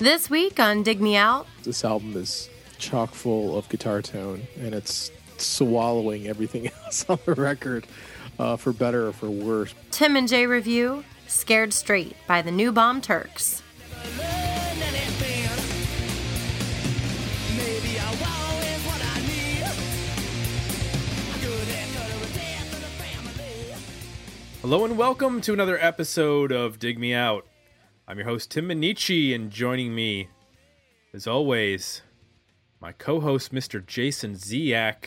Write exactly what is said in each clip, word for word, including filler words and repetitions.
This week on Dig Me Out. This album is chock full of guitar tone, and it's swallowing everything else on the record, uh, for better or for worse. Tim and Jay review Scared Straight by the New Bomb Turks. Hello and welcome to another episode of Dig Me Out. I'm your host, Tim Minichi, and joining me, as always, my co-host, Mister Jason Ziak.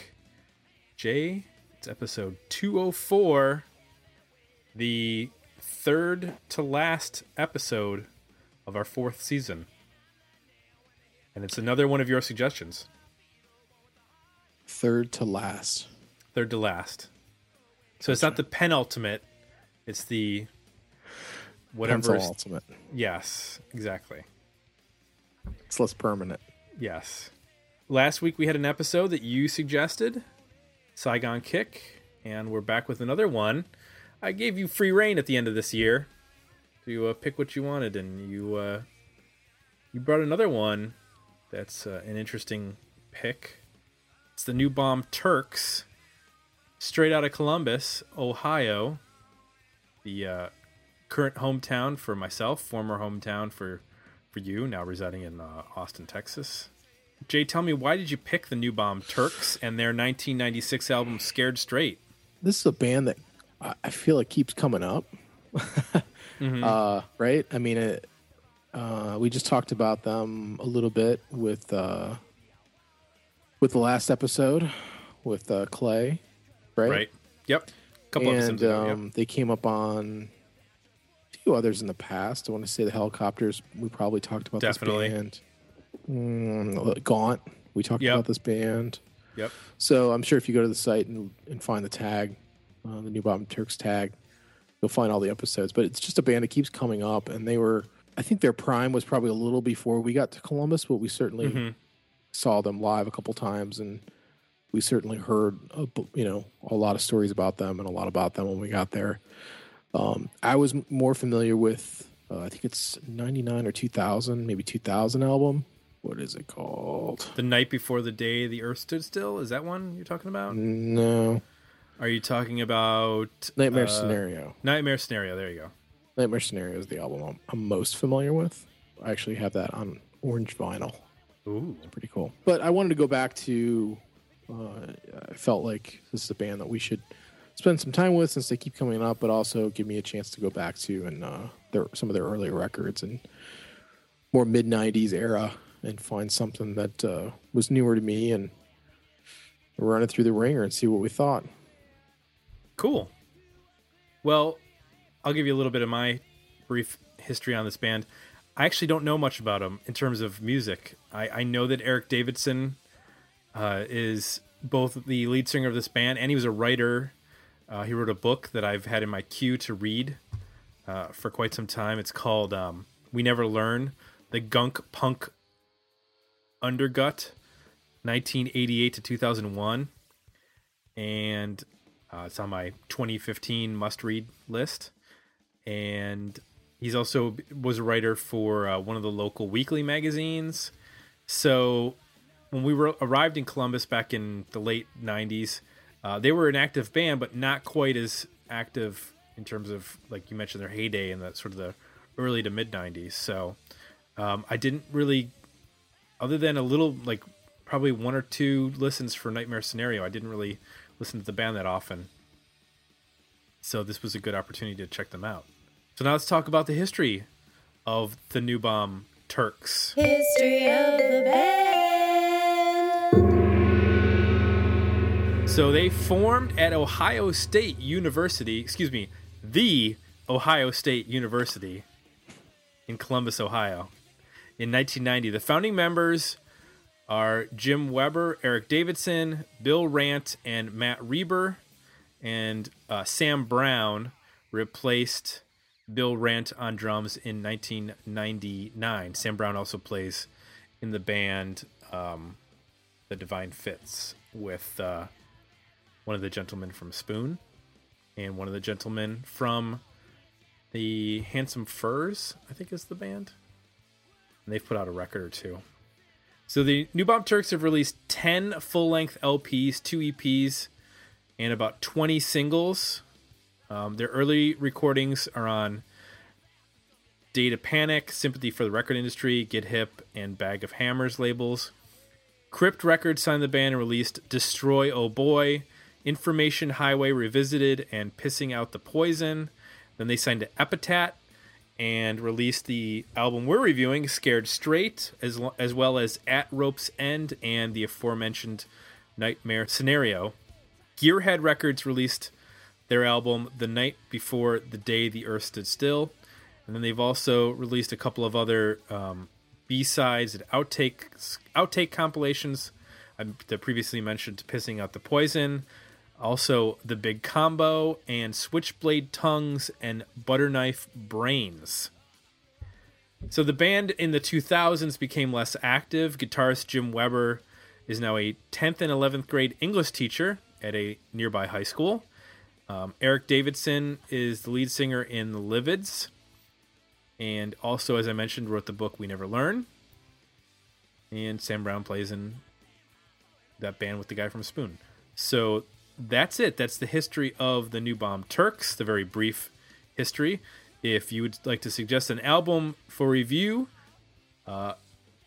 Jay, it's episode two oh four, the third to last episode of our fourth season. And it's another one of your suggestions. Third to last. Third to last. So it's not the penultimate. It's the whatever. Pencil ultimate. Yes, exactly. It's less permanent. Yes. Last week we had an episode that you suggested, Saigon Kick, and we're back with another one. I gave you free reign at the end of this year to uh, pick what you wanted, and you uh, you brought another one that's uh, an interesting pick. It's the New Bomb Turks, straight out of Columbus, Ohio. The uh, current hometown for myself, former hometown for, for you, now residing in uh, Austin, Texas. Jay, tell me, why did you pick the New Bomb Turks and their nineteen ninety-six album, Scared Straight? This is a band that I feel like keeps coming up, mm-hmm. uh, right? I mean, it, uh, we just talked about them a little bit with uh, with the last episode with uh, Clay, right? Right, yep. Couple and ago, um, yeah. They came up on a few others in the past. I want to say the Hellacopters. We probably talked about Definitely. this band. Mm, Gaunt. We talked yep. about this band. Yep. So I'm sure if you go to the site and, and find the tag, uh, the New Bomb Turks tag, you'll find all the episodes. But it's just a band that keeps coming up. And they were, I think their prime was probably a little before we got to Columbus, but we certainly mm-hmm. saw them live a couple times, and we certainly heard, a, you know, a lot of stories about them and a lot about them when we got there. Um, I was more familiar with, uh, I think it's ninety-nine or two thousand, maybe two thousand album. What is it called? The Night Before the Day the Earth Stood Still? Is that one you're talking about? No. Are you talking about... Nightmare uh, Scenario. Nightmare Scenario, there you go. Nightmare Scenario is the album I'm, I'm most familiar with. I actually have that on orange vinyl. Ooh. It's pretty cool. But I wanted to go back to... Uh, I felt like this is a band that we should spend some time with since they keep coming up, but also give me a chance to go back to and uh, their, some of their earlier records and more mid-nineties era and find something that uh, was newer to me and run it through the ringer and see what we thought. Cool. Well, I'll give you a little bit of my brief history on this band. I actually don't know much about them in terms of music. I, I know that Eric Davidson... Uh, is both the lead singer of this band, and he was a writer. Uh, he wrote a book that I've had in my queue to read uh, for quite some time. It's called um, We Never Learn: The Gunk Punk Undergut, nineteen eighty-eight to two thousand one. And uh, it's on my twenty fifteen must-read list. And he's also was a writer for uh, one of the local weekly magazines. So... When we were, arrived in Columbus back in the late nineties, uh, they were an active band, but not quite as active in terms of, like you mentioned, their heyday in the sort of the early to mid nineties. So um, I didn't really, other than a little, like probably one or two listens for Nightmare Scenario, I didn't really listen to the band that often. So this was a good opportunity to check them out. So now let's talk about the history of the New Bomb Turks. History of the band. So they formed at Ohio State University, excuse me, the Ohio State University in Columbus, Ohio, in nineteen ninety. The founding members are Jim Weber, Eric Davidson, Bill Rant, and Matt Reber, and uh, Sam Brown replaced Bill Rant on drums in nineteen ninety-nine. Sam Brown also plays in the band um, The Divine Fits with... Uh, one of the gentlemen from Spoon, and one of the gentlemen from the Handsome Furs, I think is the band. and they've put out a record or two. So the New Bomb Turks have released ten full-length L Ps, two E Ps, and about twenty singles. Um, their early recordings are on Data Panic, Sympathy for the Record Industry, Get Hip, and Bag of Hammers labels. Crypt Records signed the band and released Destroy Oh Boy, Information Highway Revisited, and Pissing Out the Poison. Then they signed to Epitaph and released the album we're reviewing, Scared Straight, as, lo- as well as At Rope's End and the aforementioned Nightmare Scenario. Gearhead Records released their album The Night Before the Day the Earth Stood Still. And then they've also released a couple of other um, B-sides and outtakes, outtake compilations. Um, the previously mentioned Pissing Out the Poison, also The Big Combo, and Switchblade Tongues and Butterknife Brains. So the band in the two thousands became less active. Guitarist Jim Weber is now a tenth and eleventh grade English teacher at a nearby high school. Um, Eric Davidson is the lead singer in The Livids, and also, as I mentioned, wrote the book We Never Learn. And Sam Brown plays in that band with the guy from Spoon. So that's it. That's the history of the New Bomb Turks, the very brief history. If you would like to suggest an album for review, uh,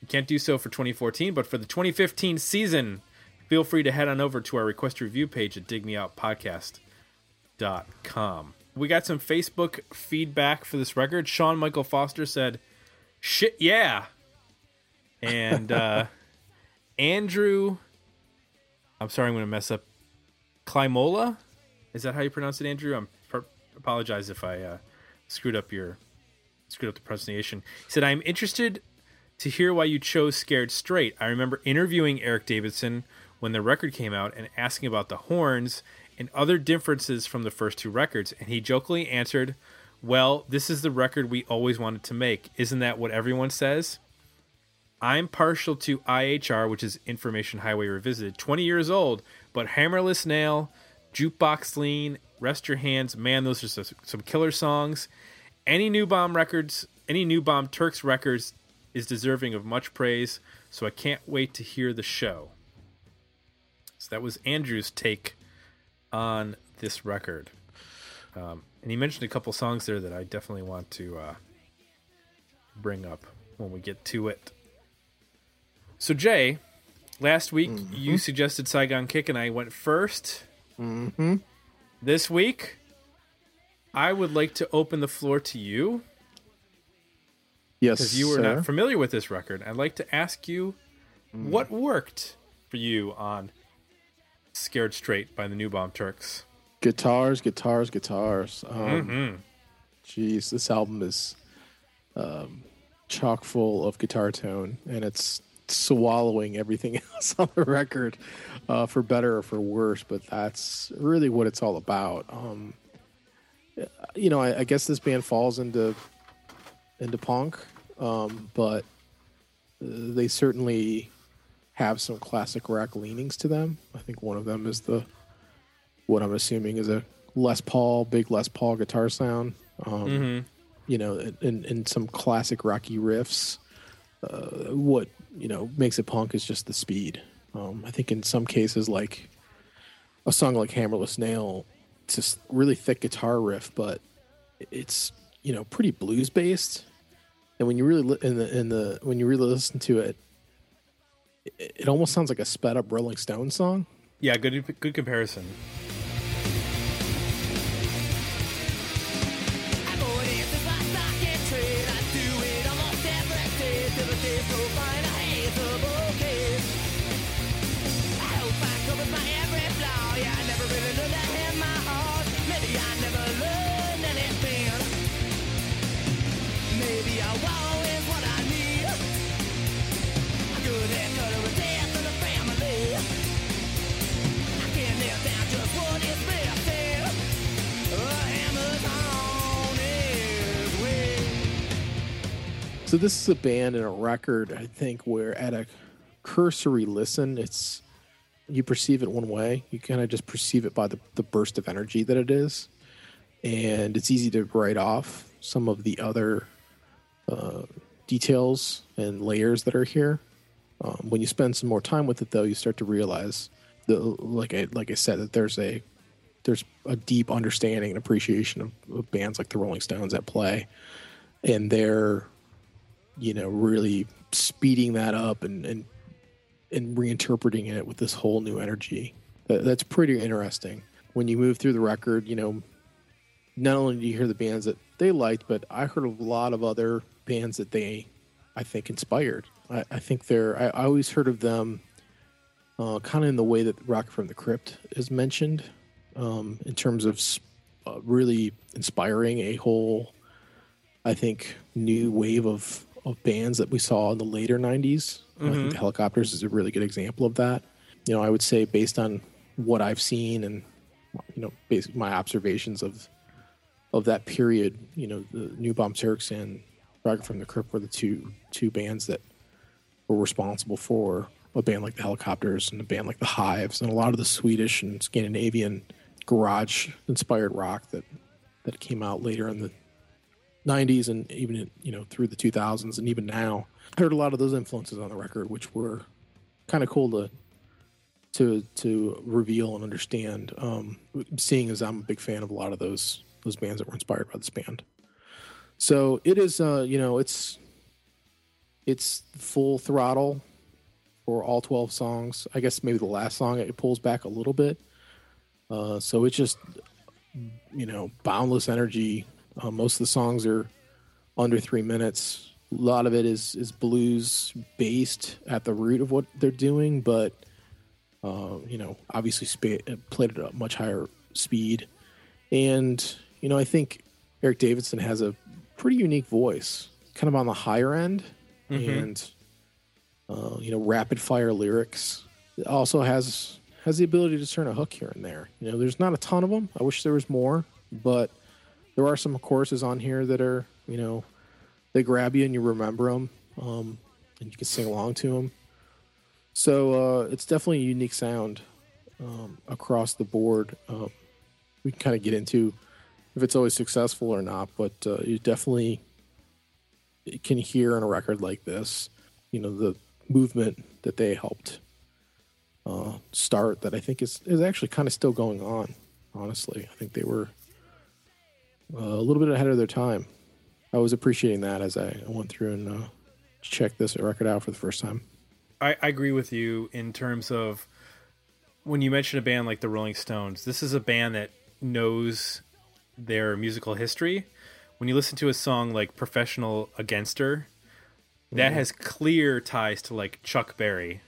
you can't do so for twenty fourteen, but for the twenty fifteen season, feel free to head on over to our request review page at dig me out podcast dot com. We got some Facebook feedback for this record. Sean Michael Foster said, "Shit, yeah." And uh, Andrew, I'm sorry, I'm going to mess up. Climola? Is that how you pronounce it, Andrew? I per- apologize if I uh, screwed up your screwed up the pronunciation. He said, "I'm interested to hear why you chose Scared Straight. I remember interviewing Eric Davidson when the record came out and asking about the horns and other differences from the first two records, and he jokingly answered, 'Well, this is the record we always wanted to make. Isn't that what everyone says?' I'm partial to I H R, which is Information Highway Revisited, twenty years old, but Hammerless Nail, Jukebox Lean, Rest Your Hands, man, those are some killer songs. Any New Bomb records, any New Bomb Turks records is deserving of much praise, so I can't wait to hear the show." So that was Andrew's take on this record. Um, and he mentioned a couple songs there that I definitely want to uh, bring up when we get to it. So, Jay, last week mm-hmm. you suggested Saigon Kick, and I went first. Mm-hmm. This week, I would like to open the floor to you. Yes, because you were sir. not familiar with this record. I'd like to ask you mm. what worked for you on Scared Straight by the New Bomb Turks. Guitars, guitars, guitars. Um, mm-hmm. Geez, this album is um, chock full of guitar tone, and it's swallowing everything else on the record, uh, for better or for worse, but that's really what it's all about. Um, you know, I, I guess this band falls into into punk, um, but they certainly have some classic rock leanings to them. I think one of them is the what I'm assuming is a Les Paul, big Les Paul guitar sound. Um, mm-hmm. You know, and, and some classic rocky riffs. Uh, what you know makes it punk is just the speed. Um, I think in some cases, like a song like "Hammerless Nail," it's just really thick guitar riff, but it's you know pretty blues based. And when you really li- in the in the when you really listen to it, it, it almost sounds like a sped up Rolling Stones song. Yeah, good good comparison. So this is a band and a record, I think, where at a cursory listen, it's you perceive it one way. You kind of just perceive it by the, the burst of energy that it is. And it's easy to write off some of the other uh, details and layers that are here. Um, when you spend some more time with it, though, you start to realize, the, like I like I said, that there's a there's a deep understanding and appreciation of, of bands like the Rolling Stones at play, and they're, you know, really speeding that up and and, and reinterpreting it with this whole new energy. That, that's pretty interesting. When you move through the record, you know, not only do you hear the bands that they liked, but I heard a lot of other bands that they, I think, inspired. I, I think they're, I, I always heard of them uh, kind of in the way that Rocket from the Crypt is mentioned, um, in terms of uh, really inspiring a whole, I think, new wave of, of bands that we saw in the later nineties. Mm-hmm. I think the Hellacopters is a really good example of that. You know, I would say based on what I've seen and, you know, based my observations of of that period, you know, the New Bomb Turks and Rocket from the Crypt were the two two bands that were responsible for a band like the Hellacopters and a band like the Hives and a lot of the Swedish and Scandinavian garage-inspired rock that, that came out later in the nineties and even, you know, through the two thousands and even now. I heard a lot of those influences on the record, which were kind of cool to to to reveal and understand, um, seeing as I'm a big fan of a lot of those those bands that were inspired by this band. So it is, uh, you know, it's it's full throttle for all twelve songs. I guess maybe the last song, it pulls back a little bit. Uh, so it's just, you know, boundless energy. Uh, most of the songs are under three minutes. A lot of it is, is blues-based at the root of what they're doing, but, uh, you know, obviously sp- played it at a much higher speed. And, you know, I think Eric Davidson has a pretty unique voice, kind of on the higher end, mm-hmm. and, uh, you know, rapid-fire lyrics. It also has has the ability to turn a hook here and there. You know, there's not a ton of them. I wish there was more, but there are some choruses on here that are, you know, they grab you and you remember them, um, and you can sing along to them. So uh, it's definitely a unique sound um, across the board. Um, we can kind of get into if it's always successful or not, but uh, you definitely can hear on a record like this, you know, the movement that they helped uh, start that I think is, is actually kind of still going on, honestly. I think they were uh, a little bit ahead of their time. I was appreciating that as I went through and uh, checked this record out for the first time. I, I agree with you in terms of when you mention a band like the Rolling Stones, this is a band that knows their musical history. When you listen to a song like Professional Against Her, that mm-hmm. has clear ties to like Chuck Berry.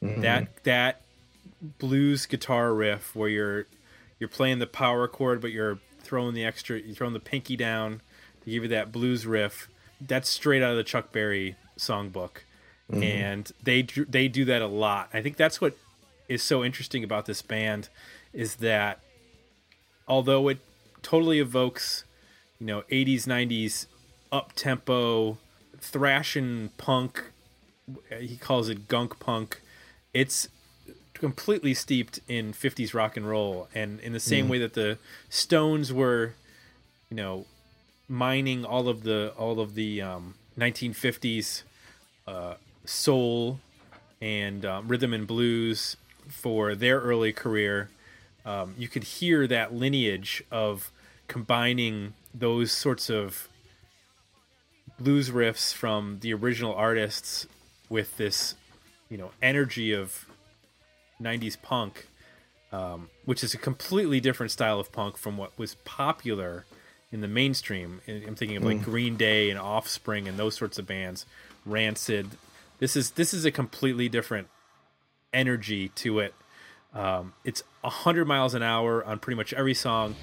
Mm-hmm. That that blues guitar riff where you're you're playing the power chord but you're throwing the extra you're throwing the pinky down to give you that blues riff. That's straight out of the Chuck Berry songbook. Mm-hmm. And they they do that a lot. I think that's what is so interesting about this band is that although it totally evokes, you know, eighties, nineties, up-tempo, thrashing punk. He calls it gunk punk. It's completely steeped in fifties rock and roll. And in the same mm. way that the Stones were, you know, mining all of the all of the um, nineteen fifties uh, soul and uh, rhythm and blues for their early career, Um, you could hear that lineage of combining those sorts of blues riffs from the original artists with this, you know, energy of nineties punk, um, which is a completely different style of punk from what was popular in the mainstream. I'm thinking of like mm. Green Day and Offspring and those sorts of bands, Rancid. This is this is a completely different energy to it. Um, it's one hundred miles an hour on pretty much every song.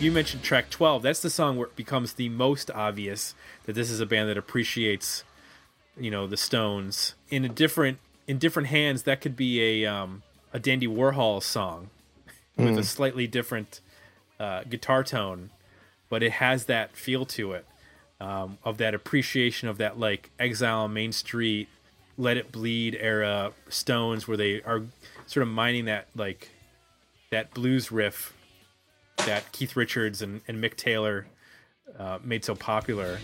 you mentioned track twelve. That's the song where it becomes the most obvious that this is a band that appreciates, you know, the Stones. In a different in different hands, that could be a um, a Dandy Warhol song with mm. a slightly different uh, guitar tone, but it has that feel to it, um, of that appreciation of that like Exile on Main Street, Let It Bleed era Stones, where they are sort of mining that like that blues riff that Keith Richards and, and Mick Taylor uh, made so popular.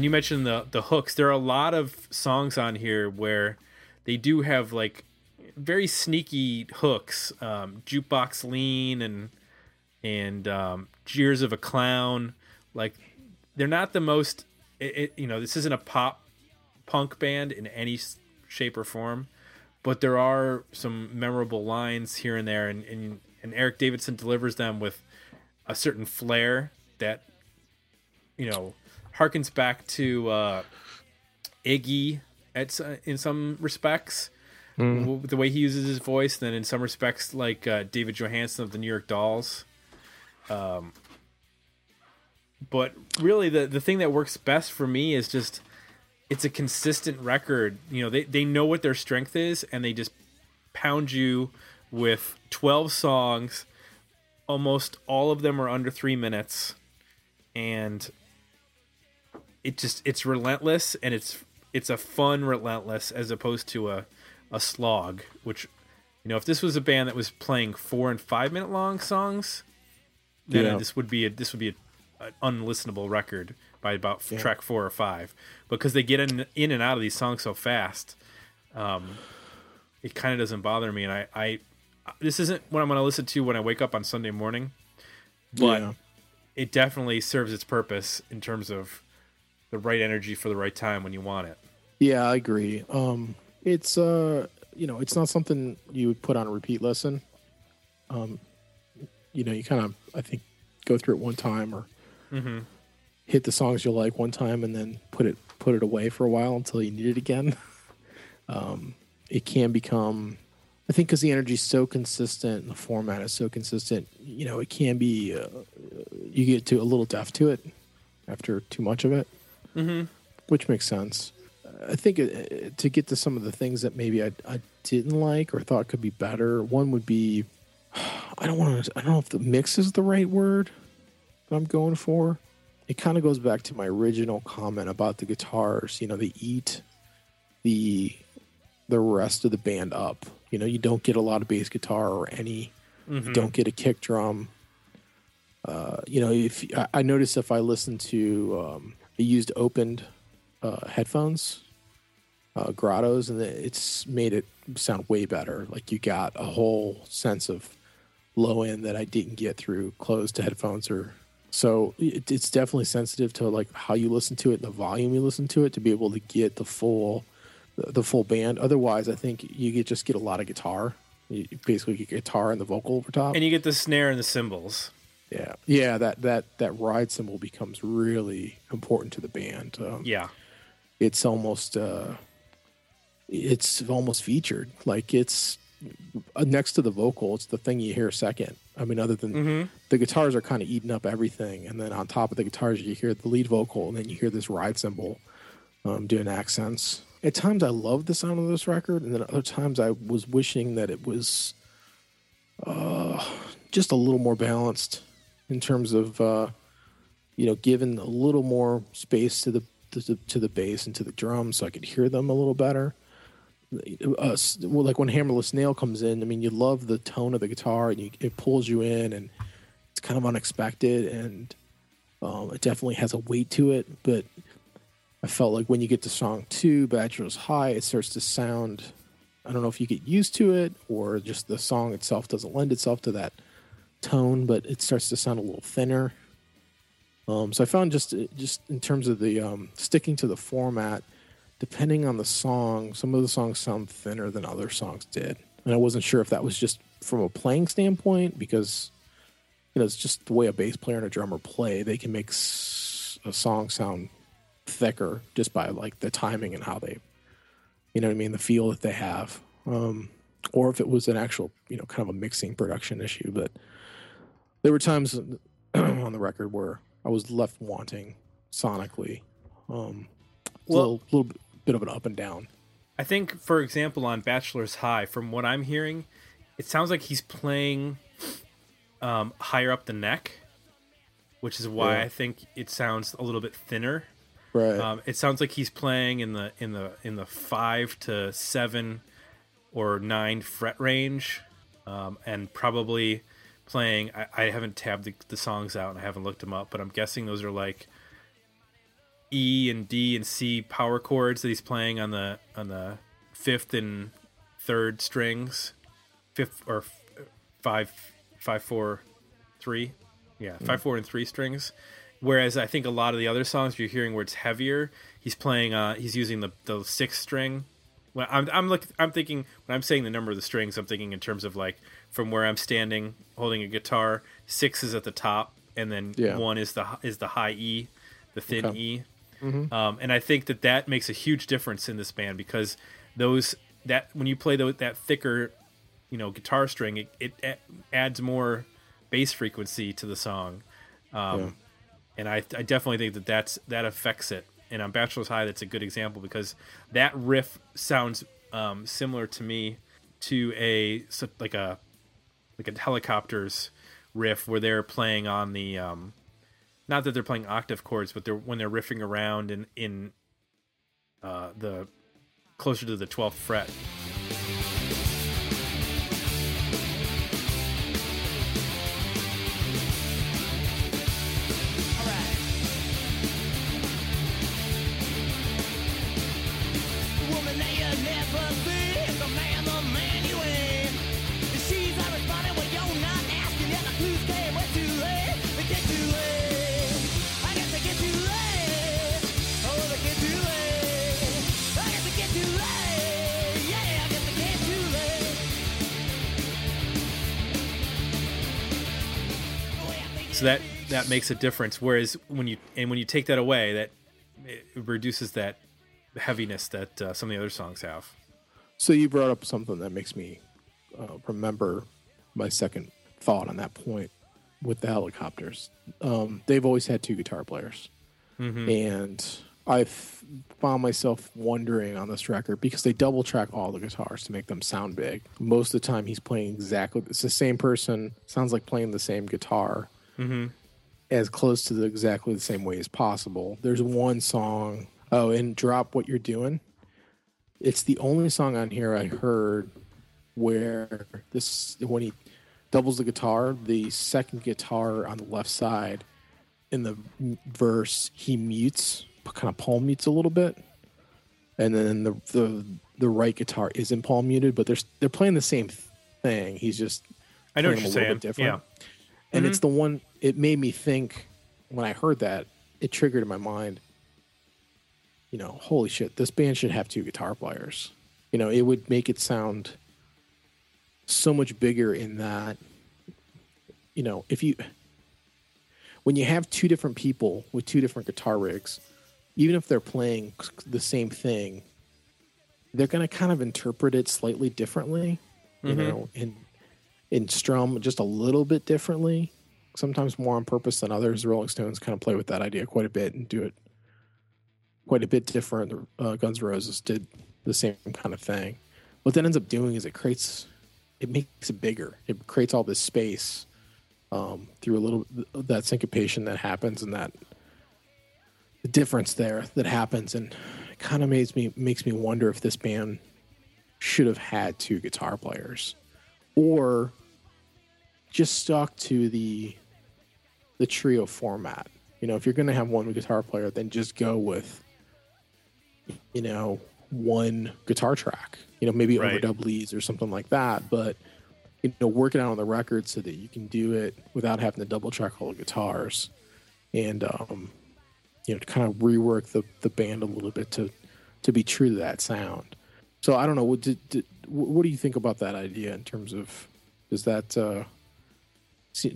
You mentioned the the hooks. There are a lot of songs on here where they do have like very sneaky hooks, um Jukebox Lean and and um Jeers of a Clown. Like, they're not the most it, it, you know, this isn't a pop punk band in any shape or form, but there are some memorable lines here and there, and and, and Eric Davidson delivers them with a certain flair that, you know, harkens back to uh, Iggy at, uh, in some respects, mm. the way he uses his voice. Then in some respects, like uh, David Johansen of the New York Dolls. Um, but really, the, the thing that works best for me is just, it's a consistent record. You know, they, they know what their strength is, and they just pound you with twelve songs. Almost all of them are under three minutes. And it just, it's relentless, and it's it's a fun relentless as opposed to a, a slog, which, you know, if this was a band that was playing four and five minute long songs, then yeah. this would be a, this would be a, an unlistenable record by about yeah. track four or five, because they get in, in and out of these songs so fast. Um, it kind of doesn't bother me, and I, I this isn't what I'm going to listen to when I wake up on Sunday morning, but yeah. it definitely serves its purpose in terms of the right energy for the right time when you want it. Yeah, I agree. Um, it's, uh, you know, it's not something you would put on a repeat listen. Um, you know, you kind of, I think, go through it one time, or mm-hmm. hit the songs you like one time, and then put it, put it away for a while until you need it again. um, it can become, I think, because the energy is so consistent and the format is so consistent, you know, it can be, uh, you get to a little deaf to it after too much of it. Mm-hmm. Which makes sense. I think uh, to get to some of the things that maybe I, I didn't like or thought could be better, one would be, I don't want to, I don't know if the mix is the right word that I'm going for. It kind of goes back to my original comment about the guitars. You know, they eat the the rest of the band up. You know, you don't get a lot of bass guitar or any. Mm-hmm. You don't get a kick drum. Uh, you know, if I, I notice if I listen to. Um, I used opened uh, headphones, uh, Grottos, and it's made it sound way better. Like, you got a whole sense of low end that I didn't get through closed headphones. Or so it, it's definitely sensitive to like how you listen to it, the volume you listen to it, to be able to get the full, the full band. Otherwise, I think you get just get a lot of guitar. You basically get guitar and the vocal over top, and you get the snare and the cymbals. Yeah, yeah. That, that, that ride cymbal becomes really important to the band. Um, yeah, it's almost uh, it's almost featured. Like, it's next to the vocal, it's the thing you hear second. I mean, other than mm-hmm. the guitars are kind of eating up everything, and then on top of the guitars you hear the lead vocal, and then you hear this ride cymbal um, doing accents. At times I loved the sound of this record, and then other times I was wishing that it was uh, just a little more balanced in terms of uh, you know, giving a little more space to the to, to the bass and to the drums, so I could hear them a little better. Uh, well, like when Hammerless Nail comes in, I mean, you love the tone of the guitar, and you, it pulls you in, and it's kind of unexpected, and um, it definitely has a weight to it. But I felt like when you get to song two, Bachelor's High, it starts to sound, I don't know if you get used to it or just the song itself doesn't lend itself to that tone, but it starts to sound a little thinner. Um, so I found just just in terms of the um, sticking to the format, depending on the song, some of the songs sound thinner than other songs did. And I wasn't sure if that was just from a playing standpoint, because, you know, it's just the way a bass player and a drummer play. They can make a song sound thicker just by, like, the timing and how they, you know what I mean, the feel that they have. Um, or if it was an actual, you know, kind of a mixing production issue. But there were times on the record where I was left wanting sonically. Um, well, a little, little bit. Bit of an up and down. I think, for example, on Bachelor's High, from what I'm hearing, it sounds like he's playing um, higher up the neck, which is why yeah. I think it sounds a little bit thinner. Right. Um, it sounds like he's playing in the in the in the five to seven or nine fret range, um, and probably playing. I, I haven't tabbed the, the songs out and I haven't looked them up, but I'm guessing those are like E and D and C power chords that he's playing on the on the fifth and third strings, fifth or f- five, five, four, three, yeah, mm. five, four, and three strings. Whereas I think a lot of the other songs you're hearing where it's heavier, he's playing. Uh, he's using the the sixth string. Well, I'm I'm look I'm thinking when I'm saying the number of the strings, I'm thinking in terms of like from where I'm standing holding a guitar, six is at the top, and then yeah. one is the is the high E, the thin okay. E. Mm-hmm. Um, and I think that that makes a huge difference in this band, because those that when you play those, that thicker, you know, guitar string, it, it adds more bass frequency to the song, um, yeah. and I, I definitely think that that's, that affects it. And on Bachelor's High, that's a good example, because that riff sounds um, similar to me to a like a like a Hellacopters riff where they're playing on the. Um, Not that they're playing octave chords, but they're when they're riffing around in in uh, the closer to the twelfth fret. So that, that makes a difference. Whereas when you and when you take that away, that it reduces that heaviness that uh, some of the other songs have. So you brought up something that makes me uh, remember my second thought on that point with the Hellacopters. Um, they've always had two guitar players, mm-hmm. and I found myself wondering on this record, because they double track all the guitars to make them sound big. Most of the time, he's playing exactly it's the same person. Sounds like playing the same guitar. Mm-hmm. As close to the, exactly the same way as possible. There's one song, oh, and Drop What You're Doing. It's the only song on here I heard where this, when he doubles the guitar, the second guitar on the left side in the verse, he mutes, kind of palm mutes a little bit, and then the the, the right guitar isn't palm muted, but they're they're playing the same thing. He's just I know what you're saying. Yeah. And mm-hmm. it's the one, it made me think, when I heard that, it triggered in my mind, you know, holy shit, this band should have two guitar players. You know, it would make it sound so much bigger in that, you know, if you, when you have two different people with two different guitar rigs, even if they're playing the same thing, they're going to kind of interpret it slightly differently, you mm-hmm. know, and and strum just a little bit differently, sometimes more on purpose than others. Rolling Stones kind of play with that idea quite a bit and do it quite a bit different. Uh, Guns N' Roses did the same kind of thing. What that ends up doing is it creates, it makes it bigger. It creates all this space um, through a little, that syncopation that happens and that the difference there that happens. And it kind of makes me, makes me wonder if this band should have had two guitar players or just stuck to the, the trio format. You know, if you're going to have one guitar player, then just go with, you know, one guitar track, you know, maybe right. overdub leads or something like that, but you know, work it out on the record so that you can do it without having to double track all the guitars and um you know, to kind of rework the the band a little bit to to be true to that sound. So I don't know, what did, did, what do you think about that idea in terms of, does that uh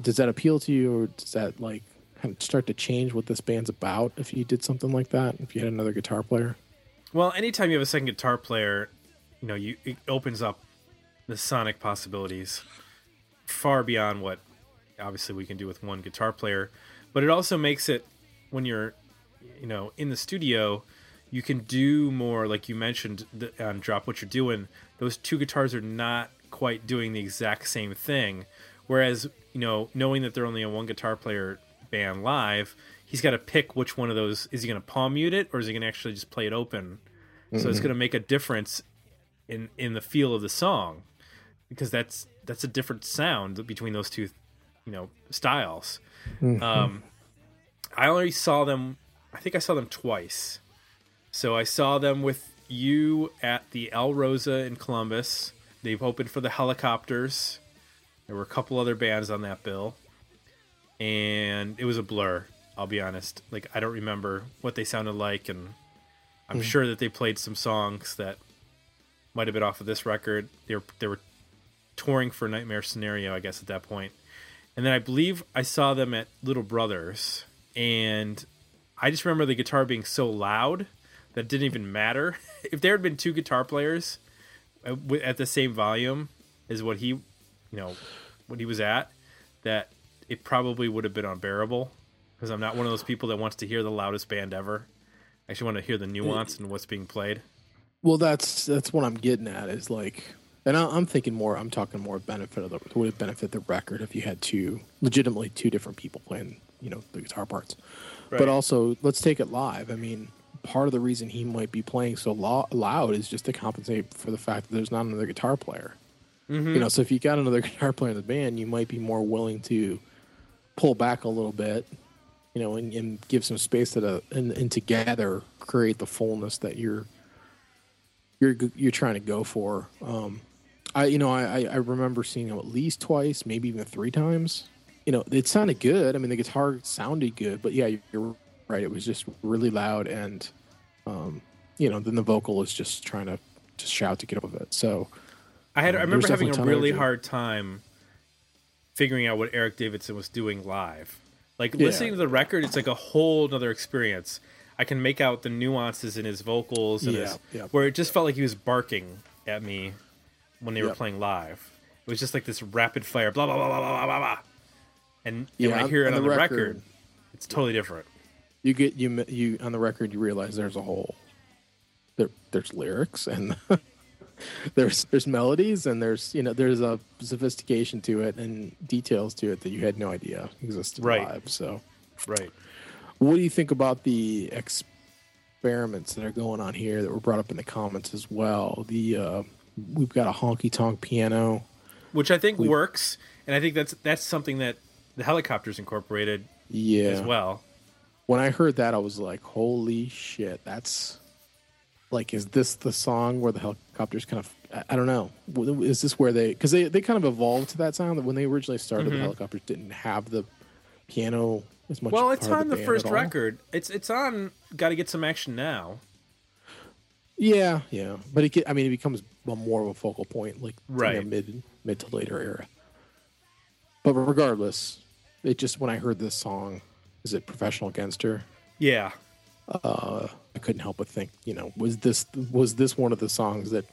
does that appeal to you, or does that like kind of start to change what this band's about if you did something like that, if you had another guitar player? Well, anytime you have a second guitar player, you know, you, it opens up the sonic possibilities far beyond what obviously we can do with one guitar player. But it also makes it, when you're, you know, in the studio, you can do more, like you mentioned on um, Drop What You're Doing. Those two guitars are not quite doing the exact same thing. Whereas, you know, knowing that they're only a one guitar player band live, he's got to pick which one of those. Is he going to palm mute it, or is he going to actually just play it open? Mm-hmm. So it's going to make a difference in in the feel of the song, because that's that's a different sound between those two, you know, styles. Mm-hmm. Um, I only saw them. I think I saw them twice. So I saw them with you at the El Rosa in Columbus. They've opened for the Hellacopters. There were a couple other bands on that bill, and it was a blur. I'll be honest. Like, I don't remember what they sounded like, and I'm mm. sure that they played some songs that might have been off of this record. They were they were touring for Nightmare Scenario, I guess, at that point. And then I believe I saw them at Little Brothers, and I just remember the guitar being so loud that it didn't even matter. If there had been two guitar players at the same volume as what he, you know, what he was at, that it probably would have been unbearable. Because I'm not one of those people that wants to hear the loudest band ever. I actually want to hear the nuance and what's being played. Well, that's that's what I'm getting at. Is like, and I, I'm thinking more. I'm talking more benefit of the would it benefit the record if you had two legitimately two different people playing, you know, the guitar parts. Right. But also, let's take it live. I mean, part of the reason he might be playing so lo- loud is just to compensate for the fact that there's not another guitar player. Mm-hmm. You know, so if you got another guitar player in the band, you might be more willing to pull back a little bit. You know, and, and give some space to the, and, and together create the fullness that you're you're you're trying to go for. Um, I you know I, I remember seeing them at least twice, maybe even three times. You know, it sounded good. I mean, the guitar sounded good, but yeah, you're right. It was just really loud, and um, you know, then the vocal is just trying to just shout to get up with it. So I had um, I remember having a really hard time figuring out what Eric Davidson was doing live. Like, yeah. Listening to the record, it's like a whole other experience. I can make out the nuances in his vocals, and yeah, his, yeah. where it just felt like he was barking at me when they yeah. were playing live. It was just like this rapid fire, blah, blah, blah, blah, blah, blah, blah. And, yeah, and when I hear on, it on the, the record, record, it's totally different. You get you you on the record, you realize there's a whole, there there's lyrics, and there's there's melodies, and there's, you know, there's a sophistication to it and details to it that you had no idea existed right. live. So right, what do you think about the experiments that are going on here that were brought up in the comments as well? The uh we've got a honky tonk piano, which I think we, works, and I think that's that's something that the Helicopters incorporated yeah as well. When I heard that, I was like, holy shit, that's like, is this the song where the Helicopters kind of, I don't know, is this where they, because they, they kind of evolved to that sound that when they originally started, mm-hmm. the Helicopters didn't have the piano as much. Well, it's on the, the first record. It's it's on Gotta Get Some Action Now. Yeah, yeah. But it, I mean, it becomes more of a focal point, like right. in the mid, mid to later era. But regardless, it just, when I heard this song, is it Professional Gangster? Yeah. uh, I couldn't help but think, you know, was this was this one of the songs that,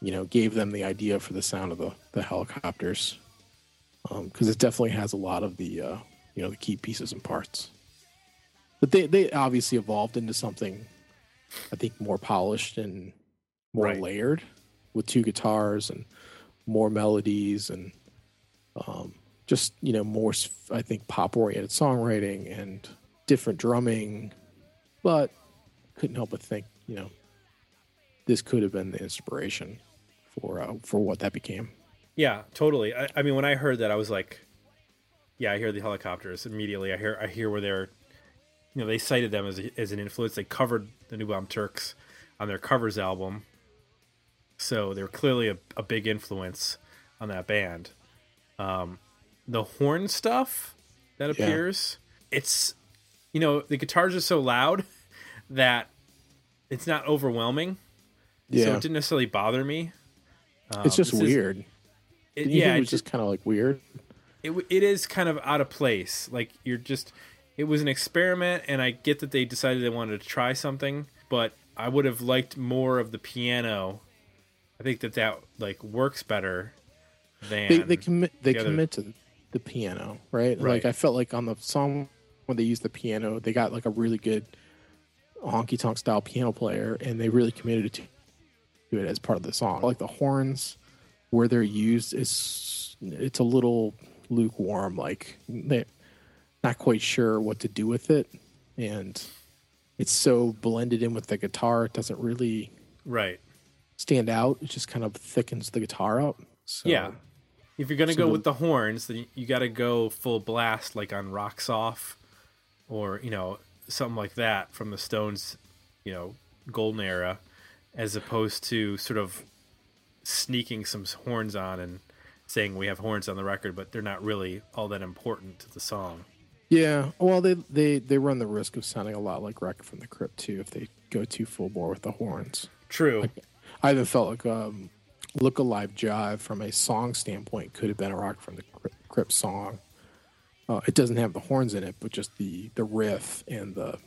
you know, gave them the idea for the sound of the the Hellacopters? Because um, it definitely has a lot of the uh, you know, the key pieces and parts. But they, they obviously evolved into something, I think, more polished and more right. layered, with two guitars and more melodies and um, just, you know, more, I think, pop-oriented songwriting and different drumming. But couldn't help but think, you know, this could have been the inspiration for uh, for what that became. Yeah, totally. I, I mean, when I heard that, I was like, yeah, I hear the Hellacopters immediately. I hear I hear where they're, you know, they cited them as a, as an influence. They covered the New Bomb Turks on their covers album, so they were clearly a, a big influence on that band. Um, the horn stuff that appears, yeah. it's, you know, the guitars are so loud that it's not overwhelming. Yeah. So it didn't necessarily bother me. Um, it's just weird. Is, it, yeah, it was just kind of like weird. It it is kind of out of place. Like you're just. It was an experiment, and I get that they decided they wanted to try something, but I would have liked more of the piano. I think that that like works better than they, they commit. They the other... commit to the piano, right? right? Like I felt like on the song when they used the piano, they got like a really good honky tonk style piano player, and they really committed to it as part of the song. Like the horns where they're used is it's a little lukewarm. Like they. Not quite sure what to do with it, and it's so blended in with the guitar, it doesn't really right stand out. It just kind of thickens the guitar up. So, yeah, if you're gonna so go the, with the horns, then you got to go full blast, like on "Rocks Off," or you know something like that from the Stones, you know, golden era, as opposed to sort of sneaking some horns on and saying we have horns on the record, but they're not really all that important to the song. Yeah, well, they, they, they run the risk of sounding a lot like Rocket from the Crypt, too, if they go too full bore with the horns. True. Like, I even felt like um, Look Alive Jive, from a song standpoint, could have been a Rocket from the Crypt song. Uh, it doesn't have the horns in it, but just the, the riff and the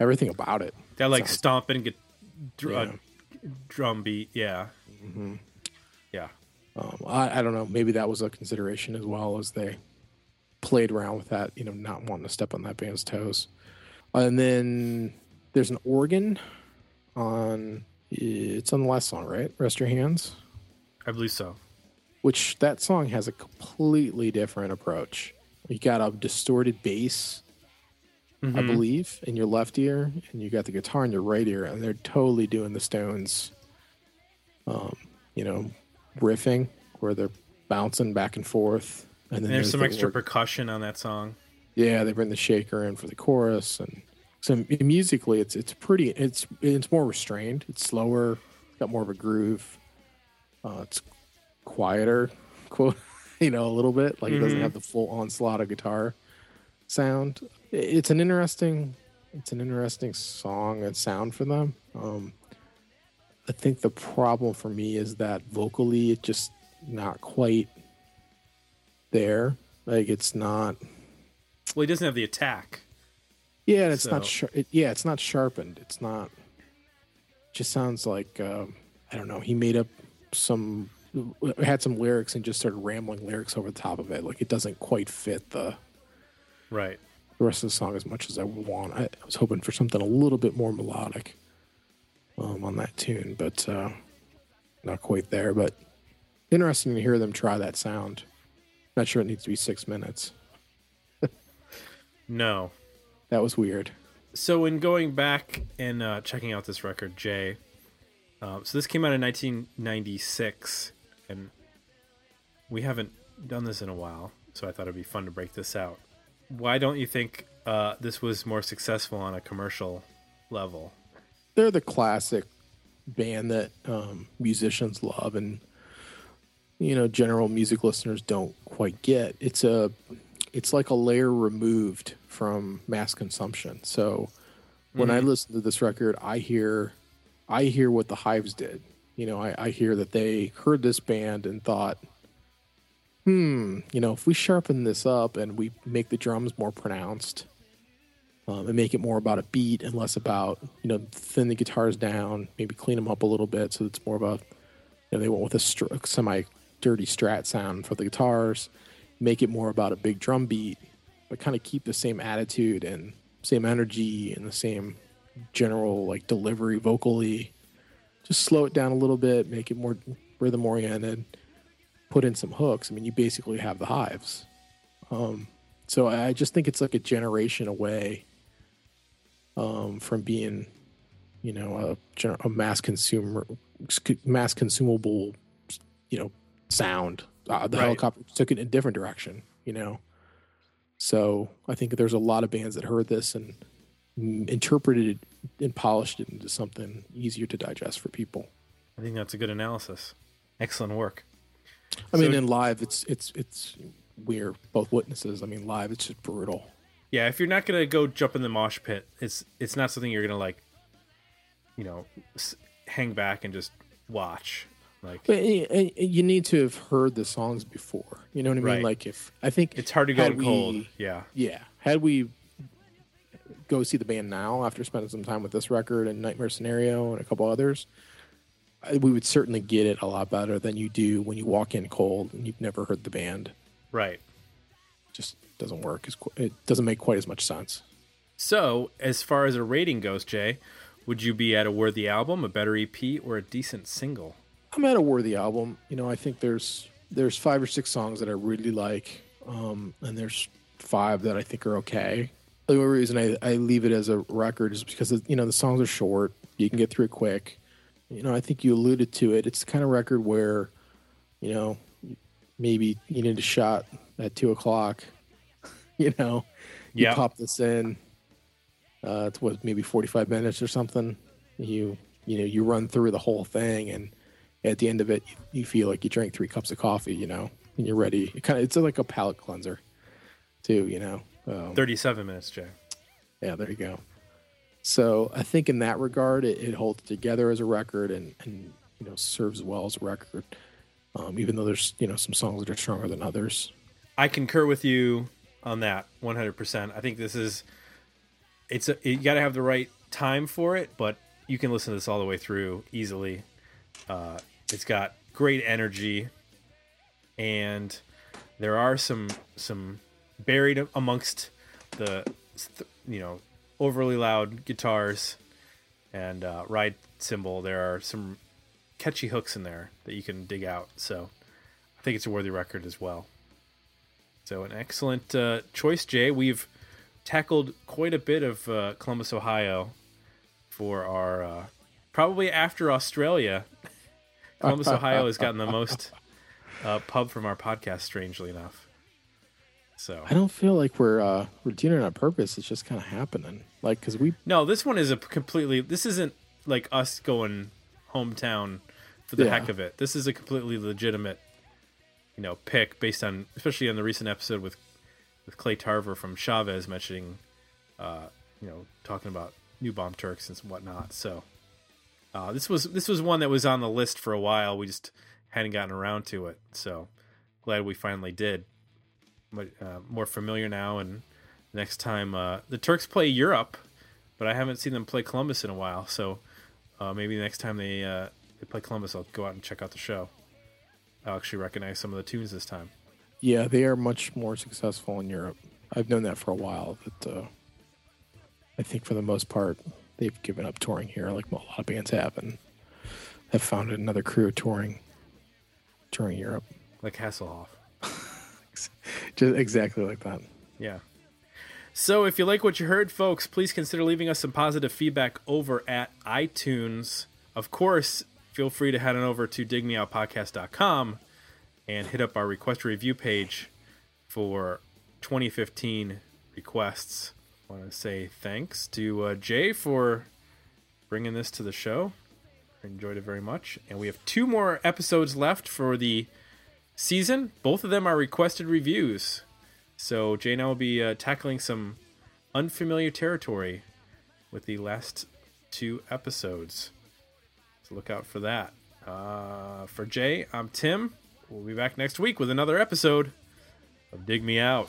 everything about it. That, like, sounds, stomping get, dr- yeah. uh, drum beat, yeah. Mm-hmm. Yeah. Um, I, I don't know, maybe that was a consideration as well as they... played around with that, you know, not wanting to step on that band's toes. And then there's an organ on, it's on the last song, right? Rest Your Hands? I believe so. Which that song has a completely different approach. You got a distorted bass, mm-hmm. I believe, in your left ear, and you got the guitar in your right ear, and they're totally doing the Stones, um, you know, riffing, where they're bouncing back and forth. And, then and there's, there's some the extra work. percussion on that song. Yeah, they bring the shaker in for the chorus, and so musically, it's it's pretty. It's it's more restrained. It's slower. It's got more of a groove. Uh, it's quieter, quote, you know, a little bit. Like mm-hmm. it doesn't have the full onslaught of guitar sound. It's an interesting, it's an interesting song and sound for them. Um, I think the problem for me is that vocally, it's just not quite. There, like it's not. Well, he doesn't have the attack. Yeah, it's so. not. Sh- it, yeah, it's not sharpened. It's not. It just sounds like uh, I don't know. He made up some, had some lyrics and just started rambling lyrics over the top of it. Like it doesn't quite fit the right the rest of the song as much as I want. I, I was hoping for something a little bit more melodic um, on that tune, but uh, not quite there. But interesting to hear them try that sound. Not sure it needs to be six minutes. No. That was weird. So in going back and uh, checking out this record, Jay, uh, so this came out in nineteen ninety-six, and we haven't done this in a while, so I thought it'd be fun to break this out. Why don't you think uh, this was more successful on a commercial level? They're the classic band that um, musicians love and you know, general music listeners don't quite get. It's a, it's like a layer removed from mass consumption. So when mm-hmm. I listen to this record, I hear, I hear what the Hives did. You know, I, I hear that they heard this band and thought, hmm, you know, if we sharpen this up and we make the drums more pronounced, um, and make it more about a beat and less about, you know, thin the guitars down, maybe clean them up a little bit so it's more of a, you know, they went with a str- semi-dirty strat sound for the guitars, make it more about a big drum beat, but kind of keep the same attitude and same energy and the same general, like, delivery vocally. Just slow it down a little bit, make it more rhythm-oriented, put in some hooks. I mean, you basically have the Hives. Um, so I just think it's like a generation away um, from being, you know, a, a mass consumer, mass consumable, you know, sound. Uh, the right. Hellacopters took it in a different direction, you know. So I think there's a lot of bands that heard this and interpreted it and polished it into something easier to digest for people. I think that's a good analysis. Excellent work. I so, mean, in live, it's it's it's we're both witnesses. I mean, live, it's just brutal. Yeah, if you're not gonna go jump in the mosh pit, it's it's not something you're gonna like, you know, hang back and just watch. Like, but you need to have heard the songs before. You know what I mean? Right. Like, if I think it's hard to go cold. We, yeah, yeah. Had we go see the band now after spending some time with this record and Nightmare Scenario and a couple others, we would certainly get it a lot better than you do when you walk in cold and you've never heard the band. Right. Just doesn't work. It doesn't make quite as much sense. So, as far as a rating goes, Jay, would you be at a worthy album, a better E P, or a decent single? I'm at a worthy album. You know, I think there's there's five or six songs that I really like, um, and there's five that I think are okay. The only reason I, I leave it as a record is because, you know, the songs are short. You can get through it quick. You know, I think you alluded to it. It's the kind of record where, you know, maybe you need a shot at two o'clock. You know, you yeah. pop this in. Uh, it's what, maybe forty-five minutes or something. You, you know, you run through the whole thing, and at the end of it, you, you feel like you drank three cups of coffee, you know, and you're ready. It kind of, it's like a palate cleanser, too, you know. Um, thirty-seven minutes, Jay. Yeah, there you go. So I think in that regard, it, it holds together as a record and, and, you know, serves well as a record, um, even though there's, you know, some songs that are stronger than others. I concur with you on that one hundred percent. I think this is, it's a, you got to have the right time for it, but you can listen to this all the way through easily. Uh, it's got great energy, and there are some some... buried amongst the, you know, overly loud guitars and uh, ride cymbal, there are some catchy hooks in there that you can dig out. So I think it's a worthy record as well. So an excellent uh, choice, Jay. We've tackled quite a bit of uh, Columbus, Ohio for our, uh, probably after Australia, Columbus, Ohio has gotten the most uh, pub from our podcast, strangely enough. So I don't feel like we're uh, we're doing it on purpose. It's just kind of happening, like, because we no. This one is a completely. This isn't like us going hometown for the yeah. heck of it. This is a completely legitimate, you know, pick based on, especially on the recent episode with with Clay Tarver from Chavez mentioning, uh, you know, talking about New Bomb Turks and whatnot. So uh, this was this was one that was on the list for a while. We just hadn't gotten around to it. So glad we finally did. Uh, more familiar now, and next time uh, the Turks play Europe, but I haven't seen them play Columbus in a while, so uh, maybe next time they, uh, they play Columbus, I'll go out and check out the show. I'll actually recognize some of the tunes this time. Yeah, they are much more successful in Europe. I've known that for a while, but uh, I think for the most part they've given up touring here, like a lot of bands have, and have found another crew touring touring Europe, like Hasselhoff. Just exactly like that. Yeah. So if you like what you heard, folks, please consider leaving us some positive feedback over at iTunes. Of course, feel free to head on over to dig me out podcast dot com and hit up our request review page for twenty fifteen requests. I want to say thanks to uh, Jay for bringing this to the show. I enjoyed it very much. And we have two more episodes left for the season. Both of them are requested reviews, so Jay and I will be uh, tackling some unfamiliar territory with the last two episodes, so look out for that. Uh, for Jay, I'm Tim. We'll be back next week with another episode of Dig Me Out.